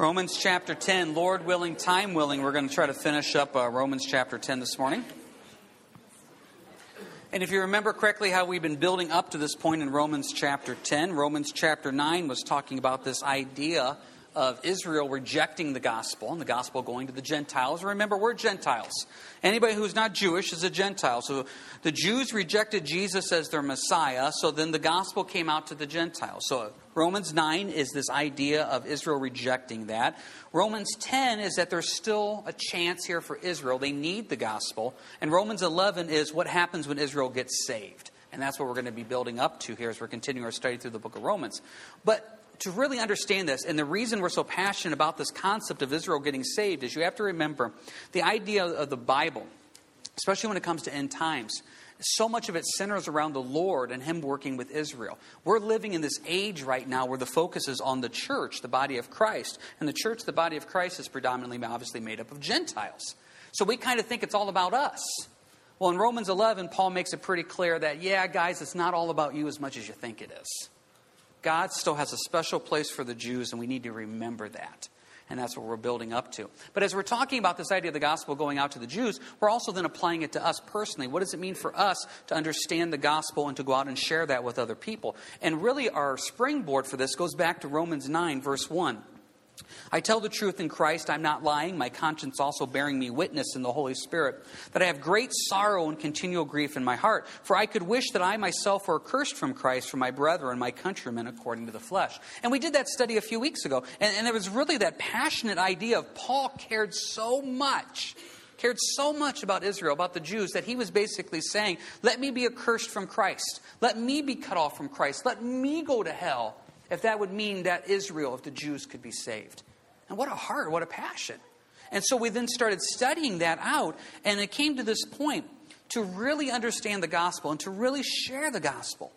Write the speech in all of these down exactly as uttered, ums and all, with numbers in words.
Romans chapter ten, Lord willing, time willing, we're going to try to finish up uh, Romans chapter ten this morning. And if you remember correctly how we've been building up to this point in Romans chapter ten, Romans chapter nine was talking about this idea of Israel rejecting the gospel and the gospel going to the Gentiles. Remember, we're Gentiles. Anybody who's not Jewish is a Gentile. So the Jews rejected Jesus as their Messiah, so then the gospel came out to the Gentiles. So Romans nine is this idea of Israel rejecting that. Romans ten is that there's still a chance here for Israel. They need the gospel. And Romans eleven is what happens when Israel gets saved. And that's what we're going to be building up to here as we're continuing our study through the book of Romans. But to really understand this, and the reason we're so passionate about this concept of Israel getting saved is you have to remember the idea of the Bible, especially when it comes to end times. So much of it centers around the Lord and Him working with Israel. We're living in this age right now where the focus is on the church, the body of Christ. And the church, the body of Christ, is predominantly obviously made up of Gentiles. So we kind of think it's all about us. Well, in Romans eleven, Paul makes it pretty clear that, yeah, guys, it's not all about you as much as you think it is. God still has a special place for the Jews, and we need to remember that. And that's what we're building up to. But as we're talking about this idea of the gospel going out to the Jews, we're also then applying it to us personally. What does it mean for us to understand the gospel and to go out and share that with other people? And really our springboard for this goes back to Romans nine, verse one. I tell the truth in Christ, I'm not lying, my conscience also bearing me witness in the Holy Spirit, that I have great sorrow and continual grief in my heart, for I could wish that I myself were accursed from Christ for my brethren, my countrymen, according to the flesh. And we did that study a few weeks ago, and, and it was really that passionate idea of Paul cared so much, cared so much about Israel, about the Jews, that he was basically saying, let me be accursed from Christ, let me be cut off from Christ, let me go to hell, if that would mean that Israel, if the Jews could be saved. And what a heart, what a passion. And so we then started studying that out, and it came to this point to really understand the gospel and to really share the gospel.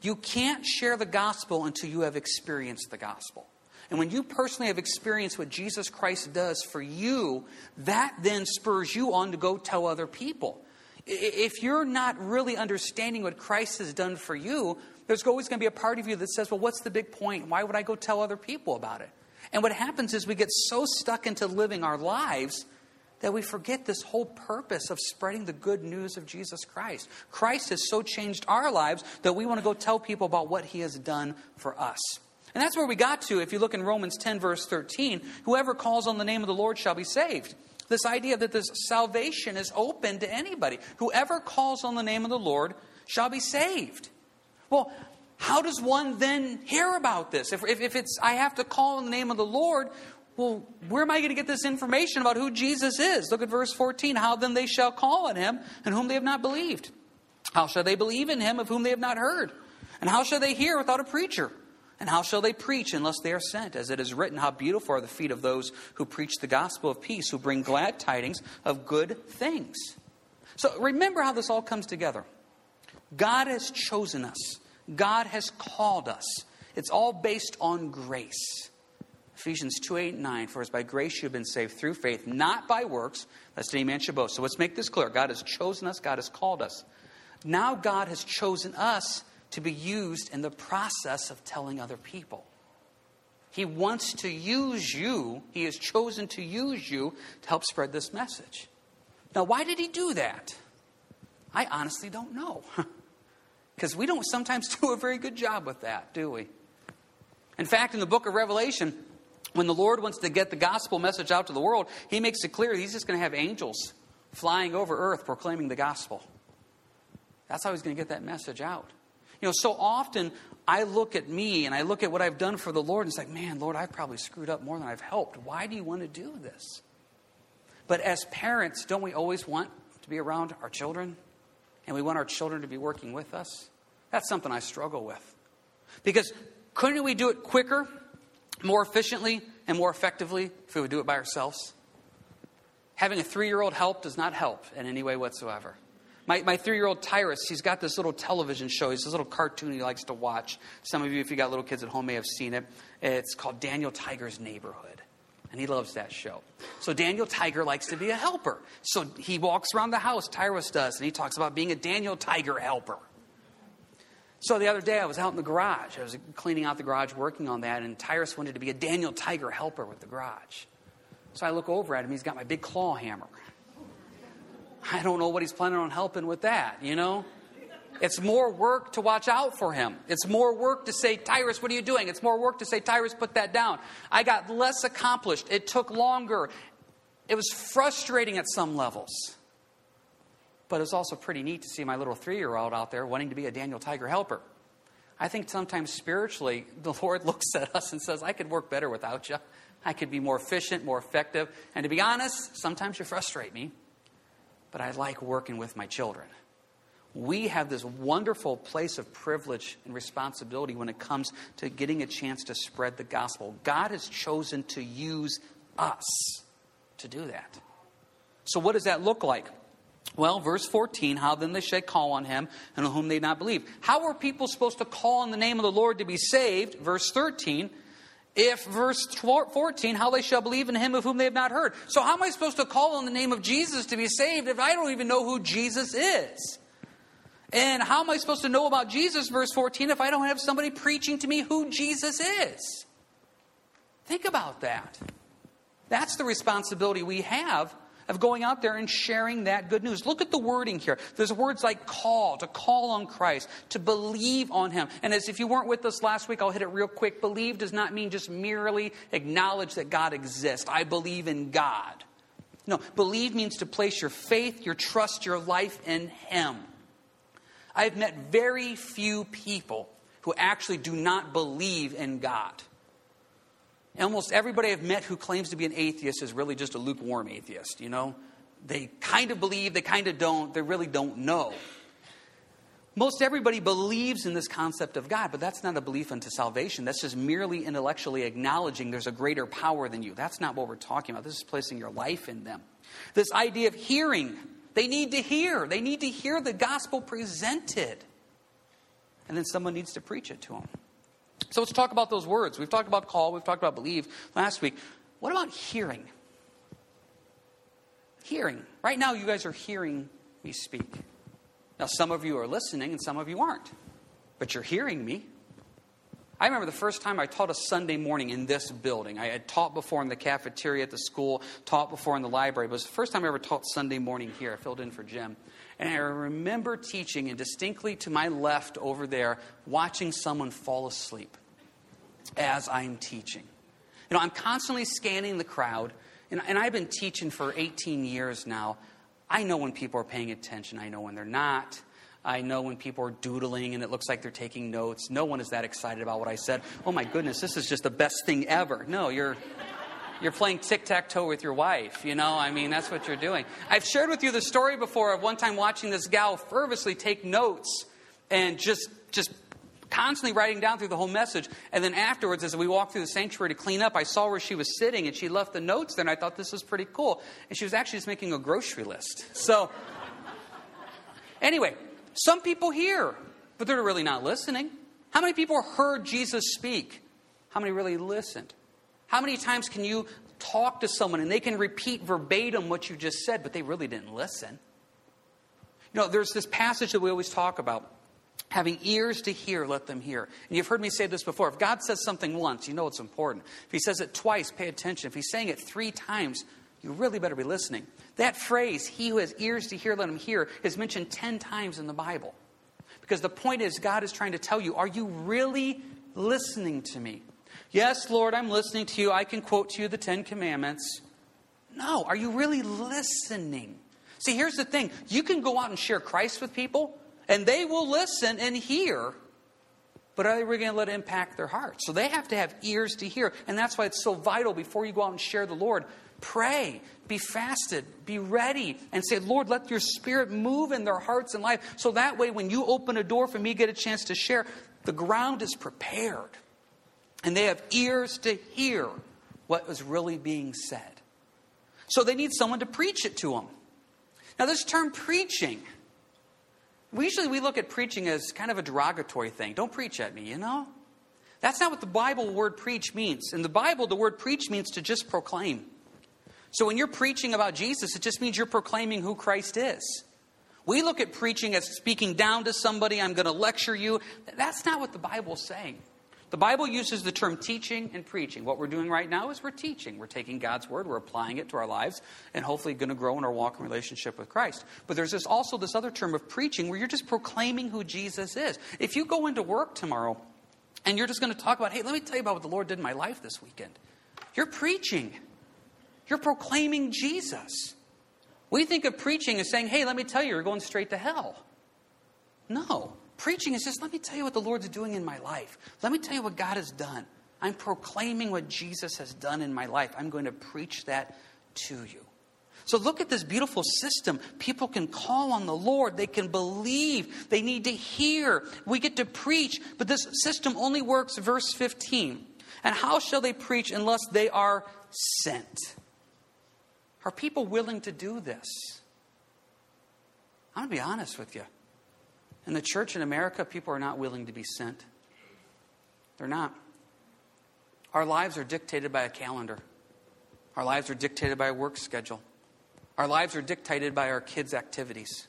You can't share the gospel until you have experienced the gospel. And when you personally have experienced what Jesus Christ does for you, that then spurs you on to go tell other people. If you're not really understanding what Christ has done for you, there's always going to be a part of you that says, well, what's the big point? Why would I go tell other people about it? And what happens is we get so stuck into living our lives that we forget this whole purpose of spreading the good news of Jesus Christ. Christ has so changed our lives that we want to go tell people about what He has done for us. And that's where we got to. If you look in Romans ten, verse thirteen, whoever calls on the name of the Lord shall be saved. This idea that this salvation is open to anybody. Whoever calls on the name of the Lord shall be saved. Well, how does one then hear about this? If, if, if it's, I have to call on the name of the Lord, well, where am I going to get this information about who Jesus is? Look at verse fourteen. How then they shall call on Him in whom they have not believed? How shall they believe in Him of whom they have not heard? And how shall they hear without a preacher? And how shall they preach unless they are sent? As it is written, how beautiful are the feet of those who preach the gospel of peace, who bring glad tidings of good things. So remember how this all comes together. God has chosen us. God has called us. It's all based on grace. Ephesians two, eight, and nine, for as by grace you have been saved through faith, not by works, lest any man should boast. So let's make this clear. God has chosen us. God has called us. Now God has chosen us to be used in the process of telling other people. He wants to use you. He has chosen to use you to help spread this message. Now, why did He do that? I honestly don't know. Because we don't sometimes do a very good job with that, do we? In fact, in the book of Revelation, when the Lord wants to get the gospel message out to the world, He makes it clear He's just going to have angels flying over earth proclaiming the gospel. That's how He's going to get that message out. You know, so often I look at me and I look at what I've done for the Lord, and it's like, man, Lord, I've probably screwed up more than I've helped. Why do you want to do this? But as parents, don't we always want to be around our children? And we want our children to be working with us? That's something I struggle with. Because couldn't we do it quicker, more efficiently, and more effectively if we would do it by ourselves? Having a three-year-old help does not help in any way whatsoever. My, my three-year-old Tyrus, he's got this little television show. He's this little cartoon he likes to watch. Some of you, if you got little kids at home, may have seen it. It's called Daniel Tiger's Neighborhood. And he loves that show. So Daniel Tiger likes to be a helper. So he walks around the house, Tyrus does, and he talks about being a Daniel Tiger helper. So the other day I was out in the garage. I was cleaning out the garage, working on that, and Tyrus wanted to be a Daniel Tiger helper with the garage. So I look over at him. He's got my big claw hammer. I don't know what he's planning on helping with that, you know? It's more work to watch out for him. It's more work to say, Tyrus, what are you doing? It's more work to say, Tyrus, put that down. I got less accomplished. It took longer. It was frustrating at some levels. But it's also pretty neat to see my little three-year-old out there wanting to be a Daniel Tiger helper. I think sometimes spiritually, the Lord looks at us and says, I could work better without you. I could be more efficient, more effective. And to be honest, sometimes you frustrate me. But I like working with my children. We have this wonderful place of privilege and responsibility when it comes to getting a chance to spread the gospel. God has chosen to use us to do that. So what does that look like? Well, verse fourteen, how then they shall call on him and on whom they not believe. How are people supposed to call on the name of the Lord to be saved? Verse thirteen, if verse fourteen, how they shall believe in him of whom they have not heard. So how am I supposed to call on the name of Jesus to be saved if I don't even know who Jesus is? And how am I supposed to know about Jesus, verse fourteen, if I don't have somebody preaching to me who Jesus is? Think about that. That's the responsibility we have of going out there and sharing that good news. Look at the wording here. There's words like call, to call on Christ, to believe on him. And as if you weren't with us last week, I'll hit it real quick. Believe does not mean just merely acknowledge that God exists. I believe in God. No, believe means to place your faith, your trust, your life in him. I've met very few people who actually do not believe in God. Almost everybody I've met who claims to be an atheist is really just a lukewarm atheist, you know. They kind of believe, they kind of don't, they really don't know. Most everybody believes in this concept of God, but that's not a belief unto salvation. That's just merely intellectually acknowledging there's a greater power than you. That's not what we're talking about. This is placing your life in them. This idea of hearing, they need to hear. They need to hear the gospel presented. And then someone needs to preach it to them. So let's talk about those words. We've talked about call. We've talked about believe last week. What about hearing? Hearing. Right now, you guys are hearing me speak. Now, some of you are listening and some of you aren't. But you're hearing me. I remember the first time I taught a Sunday morning in this building. I had taught before in the cafeteria at the school, taught before in the library. It was the first time I ever taught Sunday morning here. I filled in for Jim. And I remember teaching, and distinctly to my left over there, watching someone fall asleep as I'm teaching. You know, I'm constantly scanning the crowd, and, and I've been teaching for eighteen years now. I know when people are paying attention. I know when they're not. I know when people are doodling and it looks like they're taking notes. No one is that excited about what I said. Oh my goodness, this is just the best thing ever. No, you're you're playing tic-tac-toe with your wife, you know? I mean, that's what you're doing. I've shared with you the story before of one time watching this gal fervently take notes and just just constantly writing down through the whole message. And then afterwards, as we walked through the sanctuary to clean up, I saw where she was sitting and she left the notes there, and I thought this was pretty cool. And she was actually just making a grocery list. So anyway, some people hear, but they're really not listening. How many people heard Jesus speak? How many really listened? How many times can you talk to someone and they can repeat verbatim what you just said, but they really didn't listen? You know, there's this passage that we always talk about. Having ears to hear, let them hear. And you've heard me say this before. If God says something once, you know it's important. If he says it twice, pay attention. If he's saying it three times, you really better be listening. That phrase, he who has ears to hear, let him hear, is mentioned ten times in the Bible. Because the point is, God is trying to tell you, are you really listening to me? Yes, Lord, I'm listening to you. I can quote to you the Ten Commandments. No, are you really listening? See, here's the thing. You can go out and share Christ with people, and they will listen and hear. But are they really going to let it impact their heart? So they have to have ears to hear. And that's why it's so vital before you go out and share the Lord. Pray, be fasted, be ready, and say, Lord, let your spirit move in their hearts and life. So that way, when you open a door for me, get a chance to share, the ground is prepared. And they have ears to hear what is really being said. So they need someone to preach it to them. Now, this term preaching, we usually we look at preaching as kind of a derogatory thing. Don't preach at me, you know? That's not what the Bible word preach means. In the Bible, the word preach means to just proclaim. So when you're preaching about Jesus, it just means you're proclaiming who Christ is. We look at preaching as speaking down to somebody. I'm going to lecture you. That's not what the Bible's saying. The Bible uses the term teaching and preaching. What we're doing right now is we're teaching. We're taking God's word. We're applying it to our lives and hopefully going to grow in our walk and relationship with Christ. But there's this, also this other term of preaching where you're just proclaiming who Jesus is. If you go into work tomorrow and you're just going to talk about, hey, let me tell you about what the Lord did in my life this weekend. You're preaching. You're proclaiming Jesus. We think of preaching as saying, hey, let me tell you, you're going straight to hell. No. Preaching is just, let me tell you what the Lord's doing in my life. Let me tell you what God has done. I'm proclaiming what Jesus has done in my life. I'm going to preach that to you. So look at this beautiful system. People can call on the Lord. They can believe. They need to hear. We get to preach. But this system only works, verse fifteen. And how shall they preach unless they are sent? Are people willing to do this? I'm going to be honest with you. In the church in America, people are not willing to be sent. They're not. Our lives are dictated by a calendar. Our lives are dictated by a work schedule. Our lives are dictated by our kids' activities.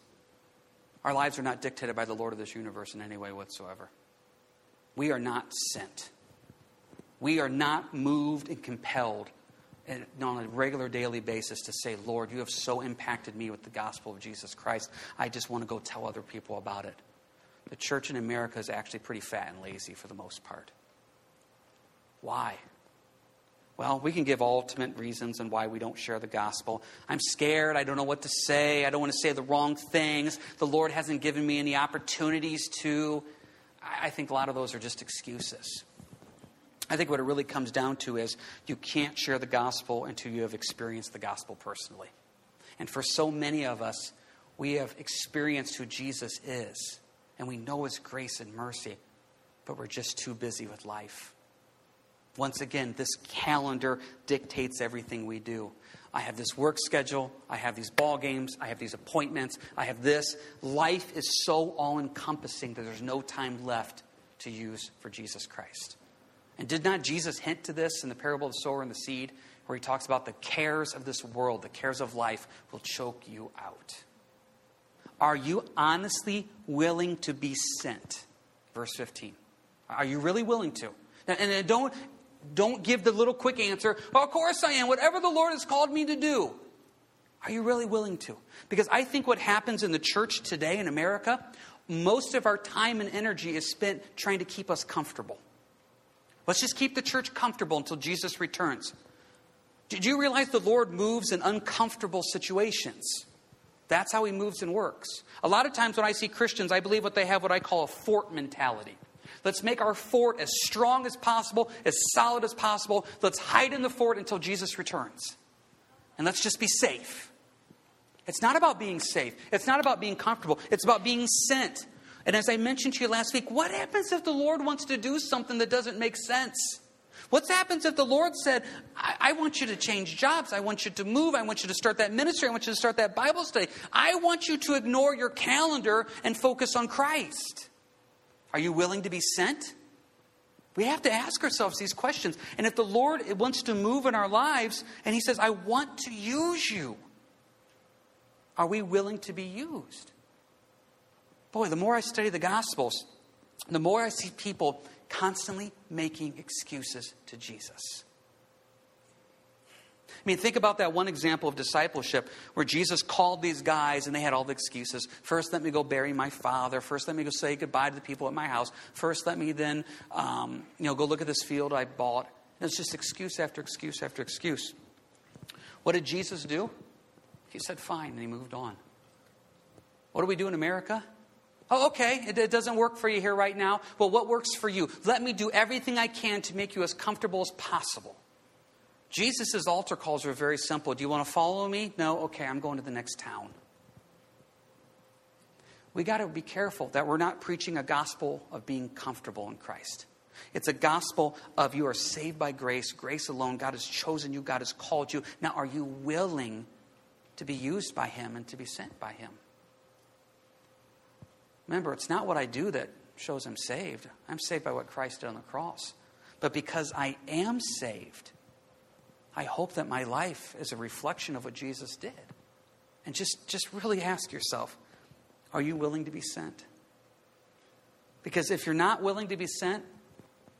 Our lives are not dictated by the Lord of this universe in any way whatsoever. We are not sent. We are not moved and compelled and on a regular daily basis to say, Lord, you have so impacted me with the gospel of Jesus Christ. I just want to go tell other people about it. The church in America is actually pretty fat and lazy for the most part. Why? Well, we can give ultimate reasons on why we don't share the gospel. I'm scared. I don't know what to say. I don't want to say the wrong things. The Lord hasn't given me any opportunities to. I think a lot of those are just excuses. I think what it really comes down to is you can't share the gospel until you have experienced the gospel personally. And for so many of us, we have experienced who Jesus is, and we know his grace and mercy, but we're just too busy with life. Once again, this calendar dictates everything we do. I have this work schedule. I have these ball games. I have these appointments. I have this. Life is so all-encompassing that there's no time left to use for Jesus Christ. And did not Jesus hint to this in the parable of the sower and the seed, where he talks about the cares of this world, the cares of life will choke you out? Are you honestly willing to be sent? Verse fifteen. Are you really willing to? And don't, don't give the little quick answer, well, of course I am, whatever the Lord has called me to do. Are you really willing to? Because I think what happens in the church today in America, most of our time and energy is spent trying to keep us comfortable. Let's just keep the church comfortable until Jesus returns. Did you realize the Lord moves in uncomfortable situations? That's how he moves and works. A lot of times when I see Christians, I believe what they have what I call a fort mentality. Let's make our fort as strong as possible, as solid as possible. Let's hide in the fort until Jesus returns. And let's just be safe. It's not about being safe. It's not about being comfortable. It's about being sent. And as I mentioned to you last week, what happens if the Lord wants to do something that doesn't make sense? What happens if the Lord said, I-, I want you to change jobs. I want you to move. I want you to start that ministry. I want you to start that Bible study. I want you to ignore your calendar and focus on Christ. Are you willing to be sent? We have to ask ourselves these questions. And if the Lord wants to move in our lives and he says, I want to use you, are we willing to be used? Boy, the more I study the Gospels, the more I see people constantly making excuses to Jesus. I mean, think about that one example of discipleship where Jesus called these guys and they had all the excuses. First, let me go bury my father. First, let me go say goodbye to the people at my house. First, let me then, um, you know, go look at this field I bought. And it's just excuse after excuse after excuse. What did Jesus do? He said, fine, and he moved on. What do we do in America? Oh, okay, it, it doesn't work for you here right now. Well, what works for you? Let me do everything I can to make you as comfortable as possible. Jesus' altar calls were very simple. Do you want to follow me? No? Okay, I'm going to the next town. We got to be careful that we're not preaching a gospel of being comfortable in Christ. It's a gospel of you are saved by grace, grace alone. God has chosen you. God has called you. Now, are you willing to be used by him and to be sent by him? Remember, it's not what I do that shows I'm saved. I'm saved by what Christ did on the cross. But because I am saved, I hope that my life is a reflection of what Jesus did. And just, just really ask yourself, Are you willing to be sent? Because if you're not willing to be sent,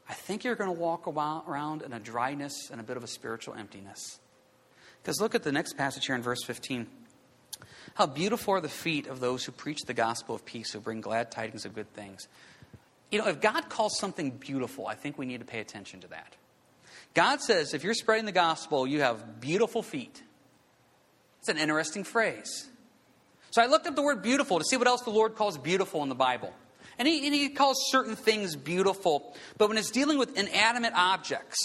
I think you're going to walk around in a dryness and a bit of a spiritual emptiness. Because look at the next passage here in verse fifteen. How beautiful are the feet of those who preach the gospel of peace, who bring glad tidings of good things. You know, if God calls something beautiful, I think we need to pay attention to that. God says, if you're spreading the gospel, you have beautiful feet. It's an interesting phrase. So I looked up the word beautiful to see what else the Lord calls beautiful in the Bible. And he, and he calls certain things beautiful. But when it's dealing with inanimate objects,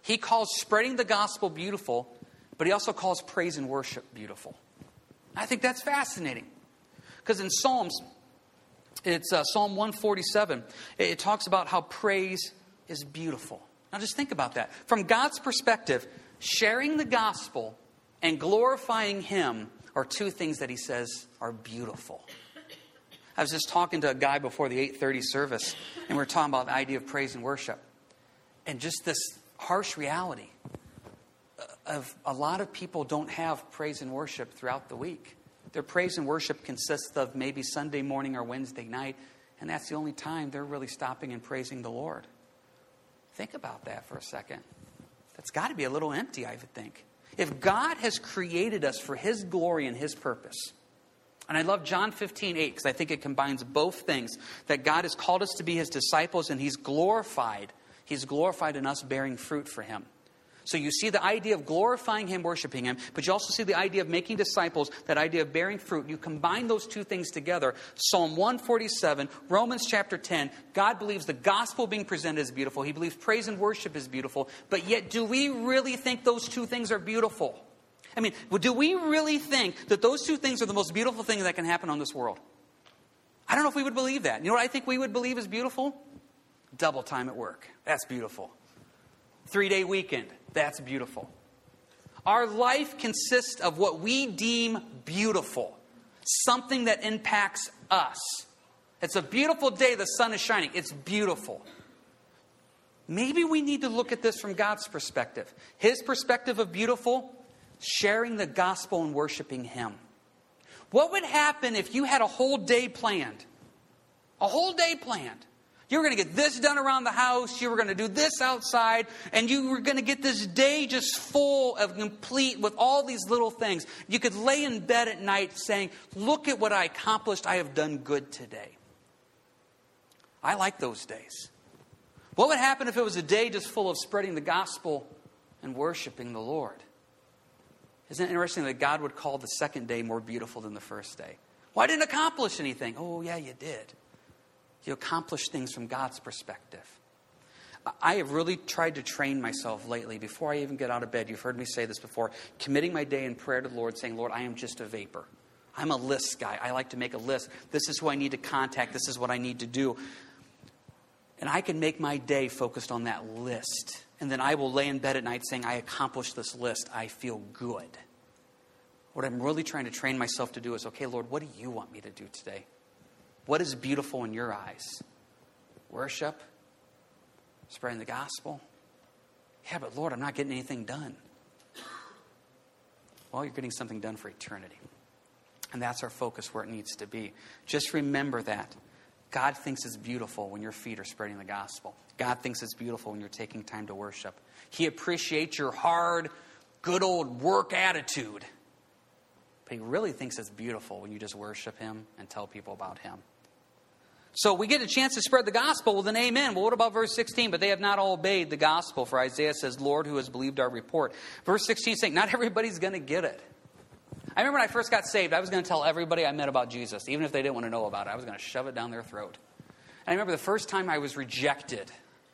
he calls spreading the gospel beautiful, but he also calls praise and worship beautiful. I think that's fascinating. Because in Psalms, it's uh, Psalm one forty-seven, it, it talks about how praise is beautiful. Now just think about that. From God's perspective, sharing the gospel and glorifying him are two things that he says are beautiful. I was just talking to a guy before the eight thirty service, and we were talking about the idea of praise and worship. And just this harsh reality of a lot of people don't have praise and worship throughout the week. Their praise and worship consists of maybe Sunday morning or Wednesday night, and that's the only time they're really stopping and praising the Lord. Think about that for a second. That's got to be a little empty, I would think. If God has created us for his glory and his purpose, and I love John fifteen eight because I think it combines both things, that God has called us to be his disciples and he's glorified. He's glorified in us bearing fruit for him. So you see the idea of glorifying him, worshiping him, but you also see the idea of making disciples, that idea of bearing fruit. You combine those two things together. Psalm one forty-seven, Romans chapter ten, God believes the gospel being presented is beautiful. He believes praise and worship is beautiful. But yet, do we really think those two things are beautiful? I mean, do we really think that those two things are the most beautiful thing that can happen on this world? I don't know if we would believe that. You know what I think we would believe is beautiful? Double time at work. That's beautiful. Three-day weekend. That's beautiful. Our life consists of what we deem beautiful, something that impacts us. It's a beautiful day. The sun is shining. It's beautiful. Maybe we need to look at this from God's perspective. His perspective of beautiful, sharing the gospel and worshiping him. What would happen if you had a whole day planned? A whole day planned. You were going to get this done around the house. You were going to do this outside. And you were going to get this day just full of complete with all these little things. You could lay in bed at night saying, look at what I accomplished. I have done good today. I like those days. What would happen if it was a day just full of spreading the gospel and worshiping the Lord? Isn't it interesting that God would call the second day more beautiful than the first day? Well, I didn't accomplish anything. Oh, yeah, you did. You accomplish things from God's perspective. I have really tried to train myself lately before I even get out of bed. You've heard me say this before. Committing my day in prayer to the Lord, saying, Lord, I am just a vapor. I'm a list guy. I like to make a list. This is who I need to contact. This is what I need to do. And I can make my day focused on that list. And then I will lay in bed at night saying, I accomplished this list. I feel good. What I'm really trying to train myself to do is, okay, Lord, what do you want me to do today? What is beautiful in your eyes? Worship? Spreading the gospel? Yeah, but Lord, I'm not getting anything done. Well, you're getting something done for eternity. And that's our focus where it needs to be. Just remember that. God thinks it's beautiful when your feet are spreading the gospel. God thinks it's beautiful when you're taking time to worship. He appreciates your hard, good old work attitude. But he really thinks it's beautiful when you just worship him and tell people about him. So we get a chance to spread the gospel. Well, then amen. Well, what about verse sixteen? But they have not all obeyed the gospel. For Isaiah says, Lord, who has believed our report? Verse sixteen is saying, not everybody's going to get it. I remember when I first got saved, I was going to tell everybody I met about Jesus, even if they didn't want to know about it. I was going to shove it down their throat. And I remember the first time I was rejected.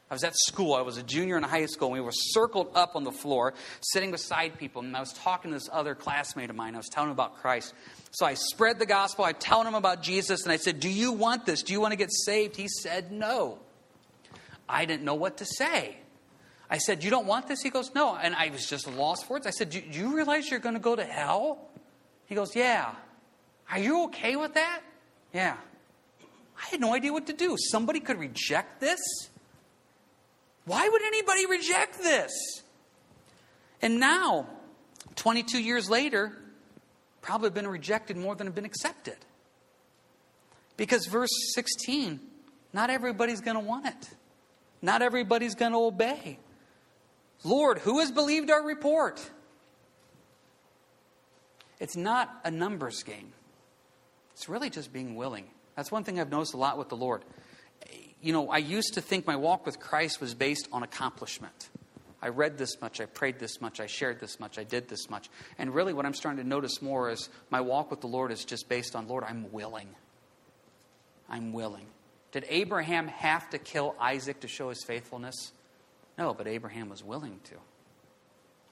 I was at school. I was a junior in high school. And we were circled up on the floor, sitting beside people. And I was talking to this other classmate of mine. I was telling him about Christ. So I spread the gospel. I told him about Jesus. And I said, do you want this? Do you want to get saved? He said, no. I didn't know what to say. I said, you don't want this? He goes, no. And I was just lost for words. I said, do you realize you're going to go to hell? He goes, yeah. Are you okay with that? Yeah. I had no idea what to do. Somebody could reject this? Why would anybody reject this? And now, twenty-two years later, probably been rejected more than have been accepted. Because verse sixteen, not everybody's going to want it. Not everybody's going to obey. Lord, who has believed our report? It's not a numbers game. It's really just being willing. That's one thing I've noticed a lot with the Lord. You know, I used to think my walk with Christ was based on accomplishment. I read this much, I prayed this much, I shared this much, I did this much. And really what I'm starting to notice more is my walk with the Lord is just based on, Lord, I'm willing. I'm willing. Did Abraham have to kill Isaac to show his faithfulness? No, but Abraham was willing to.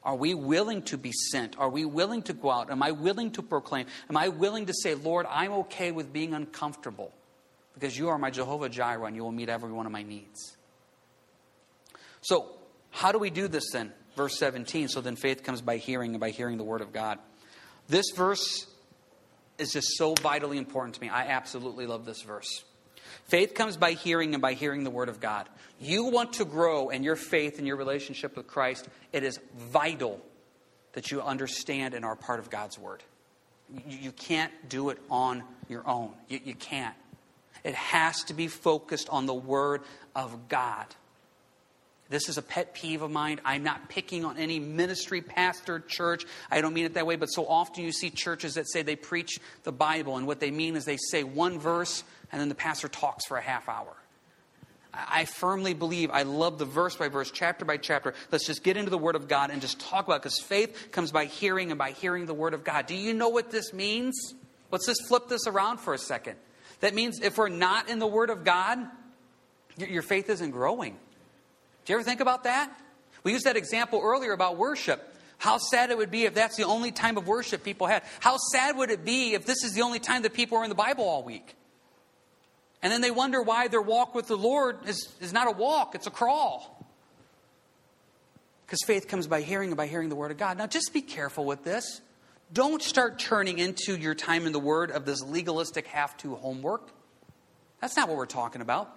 Are we willing to be sent? Are we willing to go out? Am I willing to proclaim? Am I willing to say, Lord, I'm okay with being uncomfortable because you are my Jehovah Jireh and you will meet every one of my needs. So how do we do this then? Verse seventeen, so then faith comes by hearing and by hearing the word of God. This verse is just so vitally important to me. I absolutely love this verse. Faith comes by hearing and by hearing the word of God. You want to grow in your faith and your relationship with Christ. It is vital that you understand and are part of God's word. You, you can't do it on your own. You, you can't. It has to be focused on the word of God. This is a pet peeve of mine. I'm not picking on any ministry, pastor, church. I don't mean it that way, but so often you see churches that say they preach the Bible, and what they mean is they say one verse, and then the pastor talks for a half hour. I firmly believe, I love the verse by verse, chapter by chapter. Let's just get into the Word of God and just talk about it, because faith comes by hearing and by hearing the Word of God. Do you know what this means? Let's just flip this around for a second. That means if we're not in the Word of God, your faith isn't growing. Do you ever think about that? We used that example earlier about worship. How sad it would be if that's the only time of worship people had. How sad would it be if this is the only time that people are in the Bible all week? And then they wonder why their walk with the Lord is, is not a walk, it's a crawl. Because faith comes by hearing and by hearing the Word of God. Now just be careful with this. Don't start turning into your time in the Word of this legalistic have-to homework. That's not what we're talking about.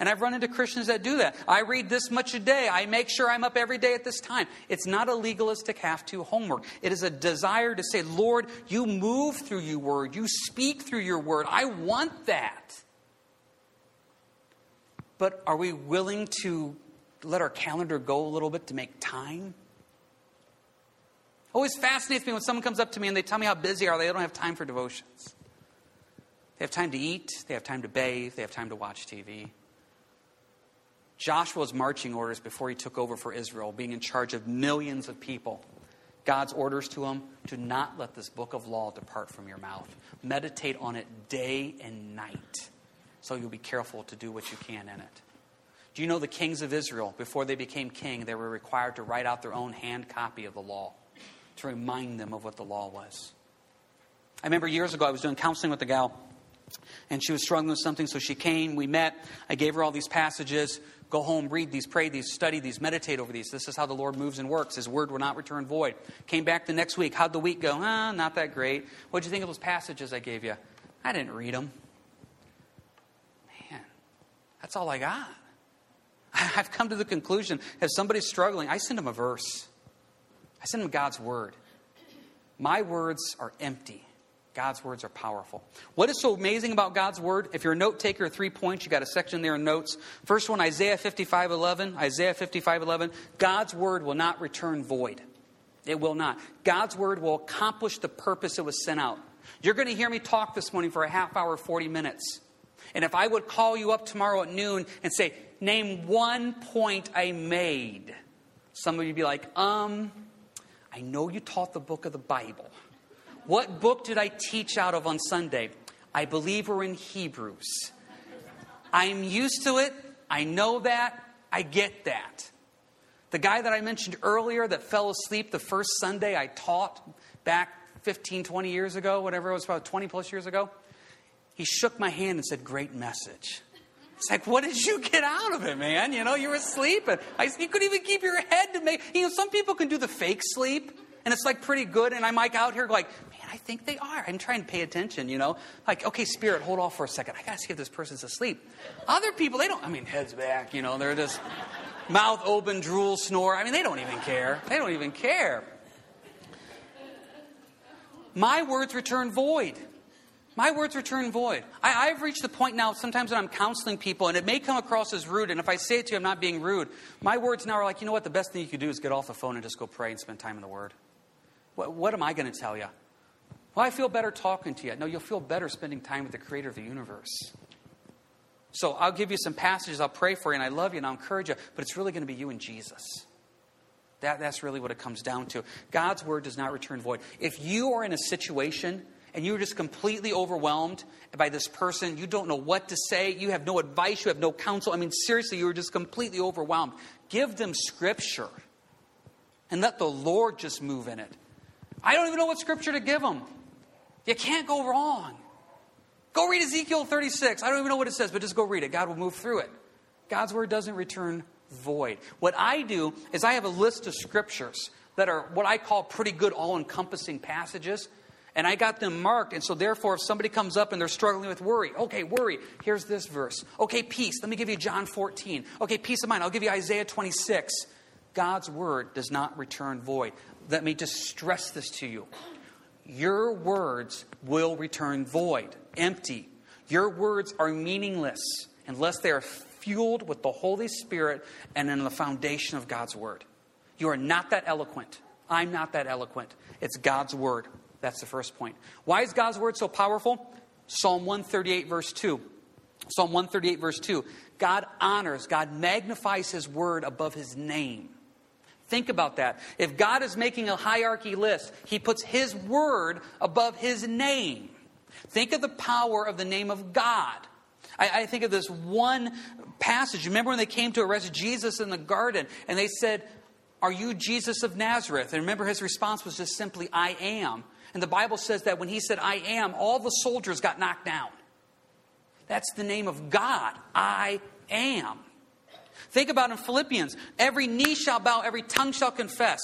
And I've run into Christians that do that. I read this much a day. I make sure I'm up every day at this time. It's not a legalistic have-to homework. It is a desire to say, Lord, you move through your word. You speak through your word. I want that. But are we willing to let our calendar go a little bit to make time? It always fascinates me when someone comes up to me and they tell me how busy they are. They don't have time for devotions. They have time to eat. They have time to bathe. They have time to watch T V. Joshua's marching orders before he took over for Israel, being in charge of millions of people. God's orders to him, do not let this book of law depart from your mouth. Meditate on it day and night, so you'll be careful to do what you can in it. Do you know the kings of Israel, before they became king, they were required to write out their own hand copy of the law to remind them of what the law was. I remember years ago, I was doing counseling with a gal, and she was struggling with something, so she came, we met, I gave her all these passages. Go home, read these, pray these, study these, meditate over these. This is how the Lord moves and works. His word will not return void. Came back the next week. How'd the week go? Ah, not that great. What'd you think of those passages I gave you? I didn't read them. Man, that's all I got. I've come to the conclusion, if somebody's struggling, I send them a verse. I send them God's word. My words are empty. God's words are powerful. What is so amazing about God's word? If you're a note taker, three points, you got a section there in notes. First one, Isaiah fifty-five eleven. Isaiah fifty-five eleven. God's word will not return void. It will not. God's word will accomplish the purpose it was sent out. You're going to hear me talk this morning for a half hour, forty minutes. And if I would call you up tomorrow at noon and say, name one point I made, some of you would be like, um, I know you taught the book of the Bible. What book did I teach out of on Sunday? I believe we're in Hebrews. I'm used to it. I know that. I get that. The guy that I mentioned earlier that fell asleep the first Sunday I taught back fifteen, twenty years ago, whatever it was, about twenty plus years ago, he shook my hand and said, great message. It's like, what did you get out of it, man? You know, you were sleeping. I, you couldn't even keep your head to make, you know, some people can do the fake sleep. And it's like pretty good. And I'm like out here like, man, I think they are. I'm trying to pay attention, you know. Like, okay, spirit, hold off for a second. I got to see if this person's asleep. Other people, they don't, I mean, heads back, you know. They're just mouth open, drool, snore. I mean, they don't even care. They don't even care. My words return void. my words return void. I, I've reached the point now sometimes when I'm counseling people, and it may come across as rude, and if I say it to you, I'm not being rude. My words now are like, you know what, the best thing you could do is get off the phone and just go pray and spend time in the Word. What, what am I going to tell you? Well, I feel better talking to you. No, you'll feel better spending time with the Creator of the universe. So I'll give you some passages, I'll pray for you, and I love you, and I'll encourage you, but it's really going to be you and Jesus. That, that's really what it comes down to. God's word does not return void. If you are in a situation and you're just completely overwhelmed by this person, you don't know what to say, you have no advice, you have no counsel, I mean, seriously, you're just completely overwhelmed. Give them Scripture and let the Lord just move in it. I don't even know what Scripture to give them. You can't go wrong. Go read Ezekiel thirty-six. I don't even know what it says, but just go read it. God will move through it. God's word doesn't return void. What I do is I have a list of scriptures that are what I call pretty good all-encompassing passages, and I got them marked, and so therefore if somebody comes up and they're struggling with worry, okay, worry, here's this verse. Okay, peace, let me give you John fourteen. Okay, peace of mind, I'll give you Isaiah twenty-six. God's word does not return void. Let me just stress this to you. Your words will return void, empty. Your words are meaningless unless they are fueled with the Holy Spirit and in the foundation of God's word. You are not that eloquent. I'm not that eloquent. It's God's word. That's the first point. Why is God's word so powerful? Psalm one thirty-eight, verse two. Psalm one thirty-eight, verse two. God honors, God magnifies his word above his name. Think about that. If God is making a hierarchy list, he puts his word above his name. Think of the power of the name of God. I, I think of this one passage. Remember when they came to arrest Jesus in the garden and they said, "Are you Jesus of Nazareth?" And remember his response was just simply, "I am." And the Bible says that when he said, "I am," all the soldiers got knocked down. That's the name of God. I am. Think about in Philippians, every knee shall bow, every tongue shall confess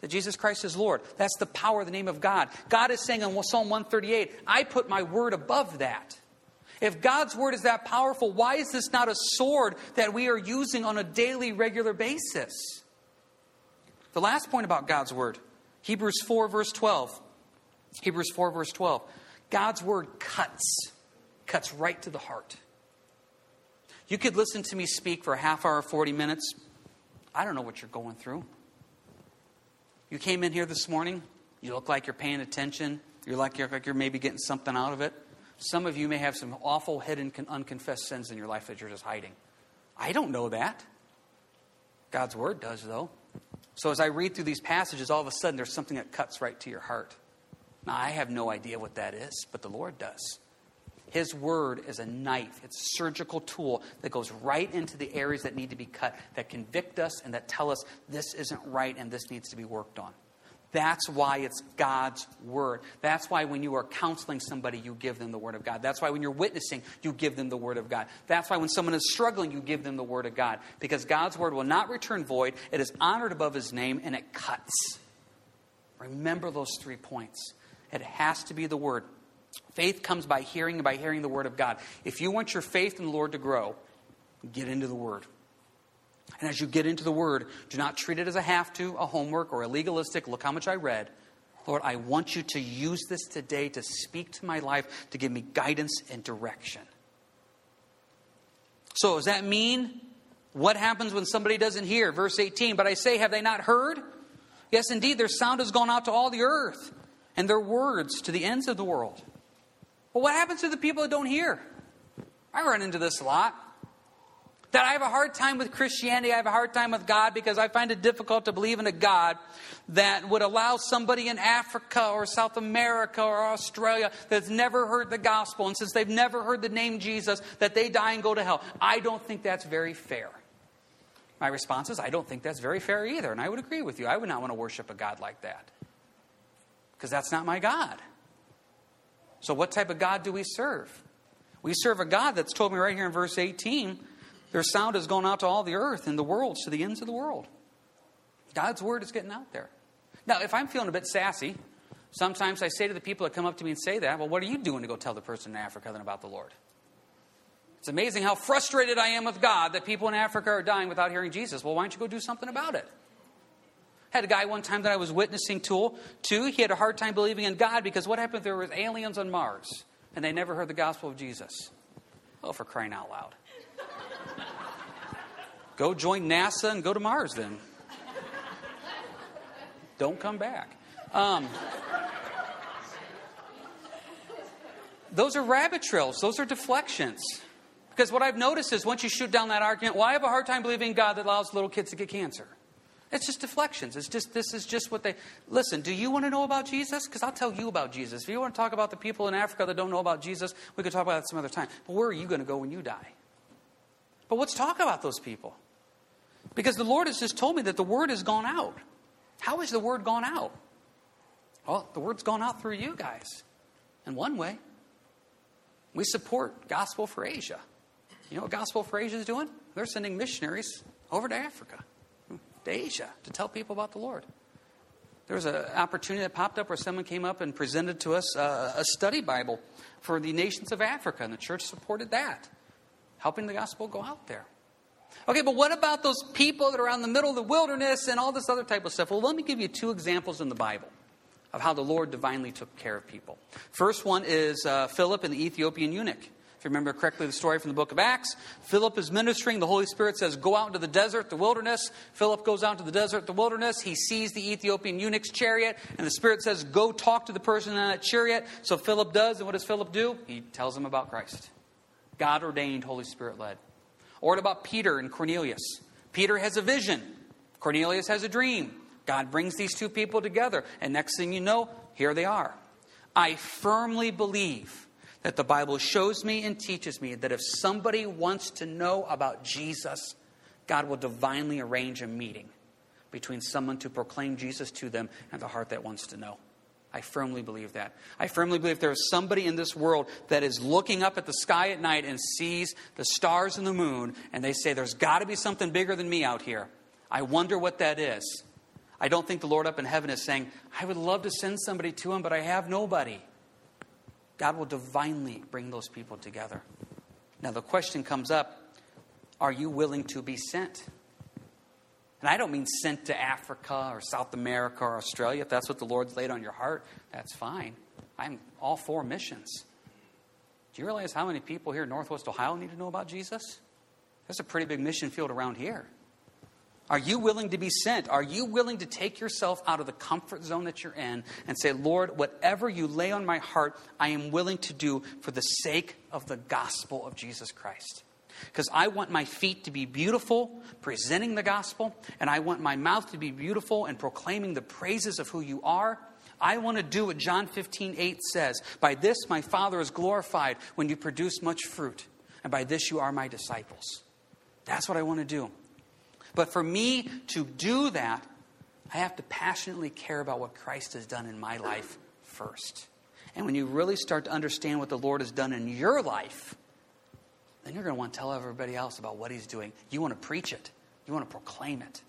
that Jesus Christ is Lord. That's the power of the name of God. God is saying in Psalm one thirty-eight, I put my word above that. If God's word is that powerful, why is this not a sword that we are using on a daily, regular basis? The last point about God's word, Hebrews four, verse twelve. Hebrews four, verse twelve. God's word cuts, cuts right to the heart. You could listen to me speak for a half hour, forty minutes. I don't know what you're going through. You came in here this morning. You look like you're paying attention. You look like you're maybe getting something out of it. Some of you may have some awful hidden, unconfessed sins in your life that you're just hiding. I don't know that. God's word does, though. So as I read through these passages, all of a sudden there's something that cuts right to your heart. Now, I have no idea what that is, but the Lord does. His word is a knife. It's a surgical tool that goes right into the areas that need to be cut, that convict us and that tell us this isn't right and this needs to be worked on. That's why it's God's word. That's why when you are counseling somebody, you give them the word of God. That's why when you're witnessing, you give them the word of God. That's why when someone is struggling, you give them the word of God. Because God's word will not return void. It is honored above his name and it cuts. Remember those three points. It has to be the word. Faith comes by hearing and by hearing the word of God. If you want your faith in the Lord to grow, get into the word. And as you get into the word, do not treat it as a have to, a homework, or a legalistic, look how much I read. Lord, I want you to use this today to speak to my life, to give me guidance and direction. So does that mean what happens when somebody doesn't hear? Verse eighteen, but I say, have they not heard? Yes, indeed, their sound has gone out to all the earth and their words to the ends of the world. Well, what happens to the people that don't hear? I run into this a lot. That I have a hard time with Christianity, I have a hard time with God because I find it difficult to believe in a God that would allow somebody in Africa or South America or Australia that's never heard the gospel and since they've never heard the name Jesus, that they die and go to hell. I don't think that's very fair. My response is, I don't think that's very fair either, and I would agree with you. I would not want to worship a God like that because that's not my God. So what type of God do we serve? We serve a God that's told me right here in verse eighteen, their sound has gone out to all the earth and the worlds to the ends of the world. God's word is getting out there. Now, if I'm feeling a bit sassy, sometimes I say to the people that come up to me and say that, well, what are you doing to go tell the person in Africa then about the Lord? It's amazing how frustrated I am with God that people in Africa are dying without hearing Jesus. Well, why don't you go do something about it? I had a guy one time that I was witnessing to, too. He had a hard time believing in God because what happened if there was aliens on Mars? and they never heard the gospel of Jesus. Oh, for crying out loud. Go join NASA and go to Mars then. Don't come back. Um, those are rabbit trails. Those are deflections. Because what I've noticed is once you shoot down that argument, well, I have a hard time believing God that allows little kids to get cancer. It's just deflections. It's just, this is just what they, listen, do you want to know about Jesus? Because I'll tell you about Jesus. If you want to talk about the people in Africa that don't know about Jesus, we could talk about that some other time. But where are you going to go when you die? But let's talk about those people. Because the Lord has just told me that the word has gone out. How has the word gone out? Well, the word's gone out through you guys. In one way, we support Gospel for Asia. You know what Gospel for Asia is doing? They're sending missionaries over to Africa, to Asia, to tell people about the Lord. There was an opportunity that popped up where someone came up and presented to us a, a study Bible for the nations of Africa, and the church supported that, helping the gospel go out there. Okay, but what about those people that are out in the middle of the wilderness and all this other type of stuff? Well, let me give you two examples in the Bible of how the Lord divinely took care of people. First one is uh, Philip and the Ethiopian eunuch. If you remember correctly the story from the book of Acts, Philip is ministering. The Holy Spirit says, go out into the desert, the wilderness. Philip goes out to the desert, the wilderness. He sees the Ethiopian eunuch's chariot, and the Spirit says, go talk to the person in that chariot. So Philip does, and what does Philip do? He tells him about Christ. God-ordained, Holy Spirit-led. Or what about Peter and Cornelius? Peter has a vision. Cornelius has a dream. God brings these two people together. And next thing you know, here they are. I firmly believe that the Bible shows me and teaches me that if somebody wants to know about Jesus, God will divinely arrange a meeting between someone to proclaim Jesus to them and the heart that wants to know. I firmly believe that. I firmly believe there is somebody in this world that is looking up at the sky at night and sees the stars and the moon, and they say, there's got to be something bigger than me out here. I wonder what that is. I don't think the Lord up in heaven is saying, I would love to send somebody to him, but I have nobody. God will divinely bring those people together. Now the question comes up, are you willing to be sent? And I don't mean sent to Africa or South America or Australia. If that's what the Lord's laid on your heart, that's fine. I'm all for missions. Do you realize how many people here in Northwest Ohio need to know about Jesus? There's a pretty big mission field around here. Are you willing to be sent? Are you willing to take yourself out of the comfort zone that you're in and say, Lord, whatever you lay on my heart, I am willing to do for the sake of the gospel of Jesus Christ? Because I want my feet to be beautiful, presenting the gospel, and I want my mouth to be beautiful and proclaiming the praises of who you are. I want to do what John fifteen eight says. By this my Father is glorified when you produce much fruit, and by this you are my disciples. That's what I want to do. But for me to do that, I have to passionately care about what Christ has done in my life first. And when you really start to understand what the Lord has done in your life, then you're going to want to tell everybody else about what he's doing. You want to preach it. You want to proclaim it.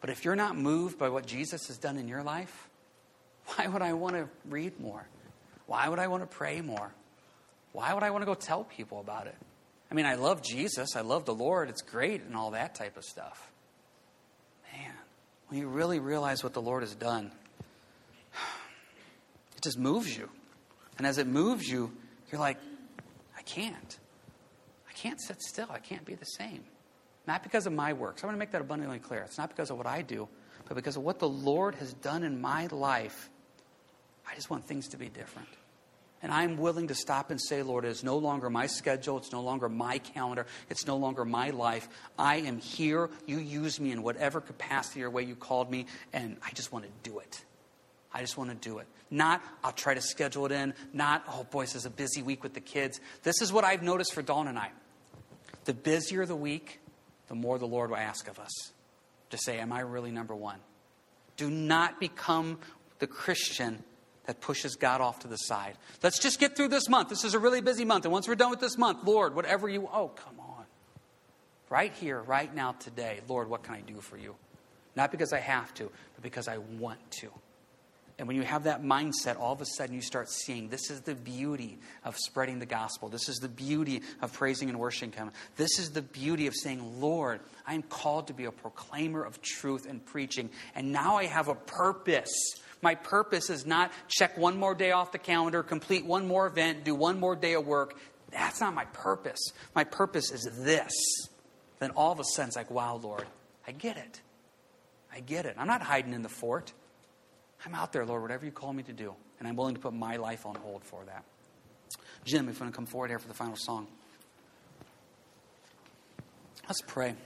But if you're not moved by what Jesus has done in your life, why would I want to read more? Why would I want to pray more? Why would I want to go tell people about it? I mean, I love Jesus. I love the Lord. It's great and all that type of stuff. Man, when you really realize what the Lord has done, it just moves you. And as it moves you, you're like, I can't. I can't sit still. I can't be the same. Not because of my works. I want to make that abundantly clear. It's not because of what I do, but because of what the Lord has done in my life. I just want things to be different. And I'm willing to stop and say, Lord, it is no longer my schedule. It's no longer my calendar. It's no longer my life. I am here. You use me in whatever capacity or way you called me, and I just want to do it. I just want to do it. Not, I'll try to schedule it in. Not, oh boy, this is a busy week with the kids. This is what I've noticed for Dawn and I. The busier the week, the more the Lord will ask of us to say, am I really number one? Do not become the Christian that pushes God off to the side. Let's just get through this month. This is a really busy month. And once we're done with this month, Lord, whatever you, oh, come on. Right here, right now, today, Lord, what can I do for you? Not because I have to, but because I want to. And when you have that mindset, all of a sudden you start seeing this is the beauty of spreading the gospel. This is the beauty of praising and worshiping him. This is the beauty of saying, Lord, I am called to be a proclaimer of truth and preaching. And now I have a purpose My purpose is not check one more day off the calendar, complete one more event, do one more day of work. That's not my purpose. My purpose is this. Then all of a sudden it's like, wow, Lord, I get it. I get it. I'm not hiding in the fort. I'm out there, Lord, whatever you call me to do. And I'm willing to put my life on hold for that. Jim, if you want to come forward here for the final song. Let's pray.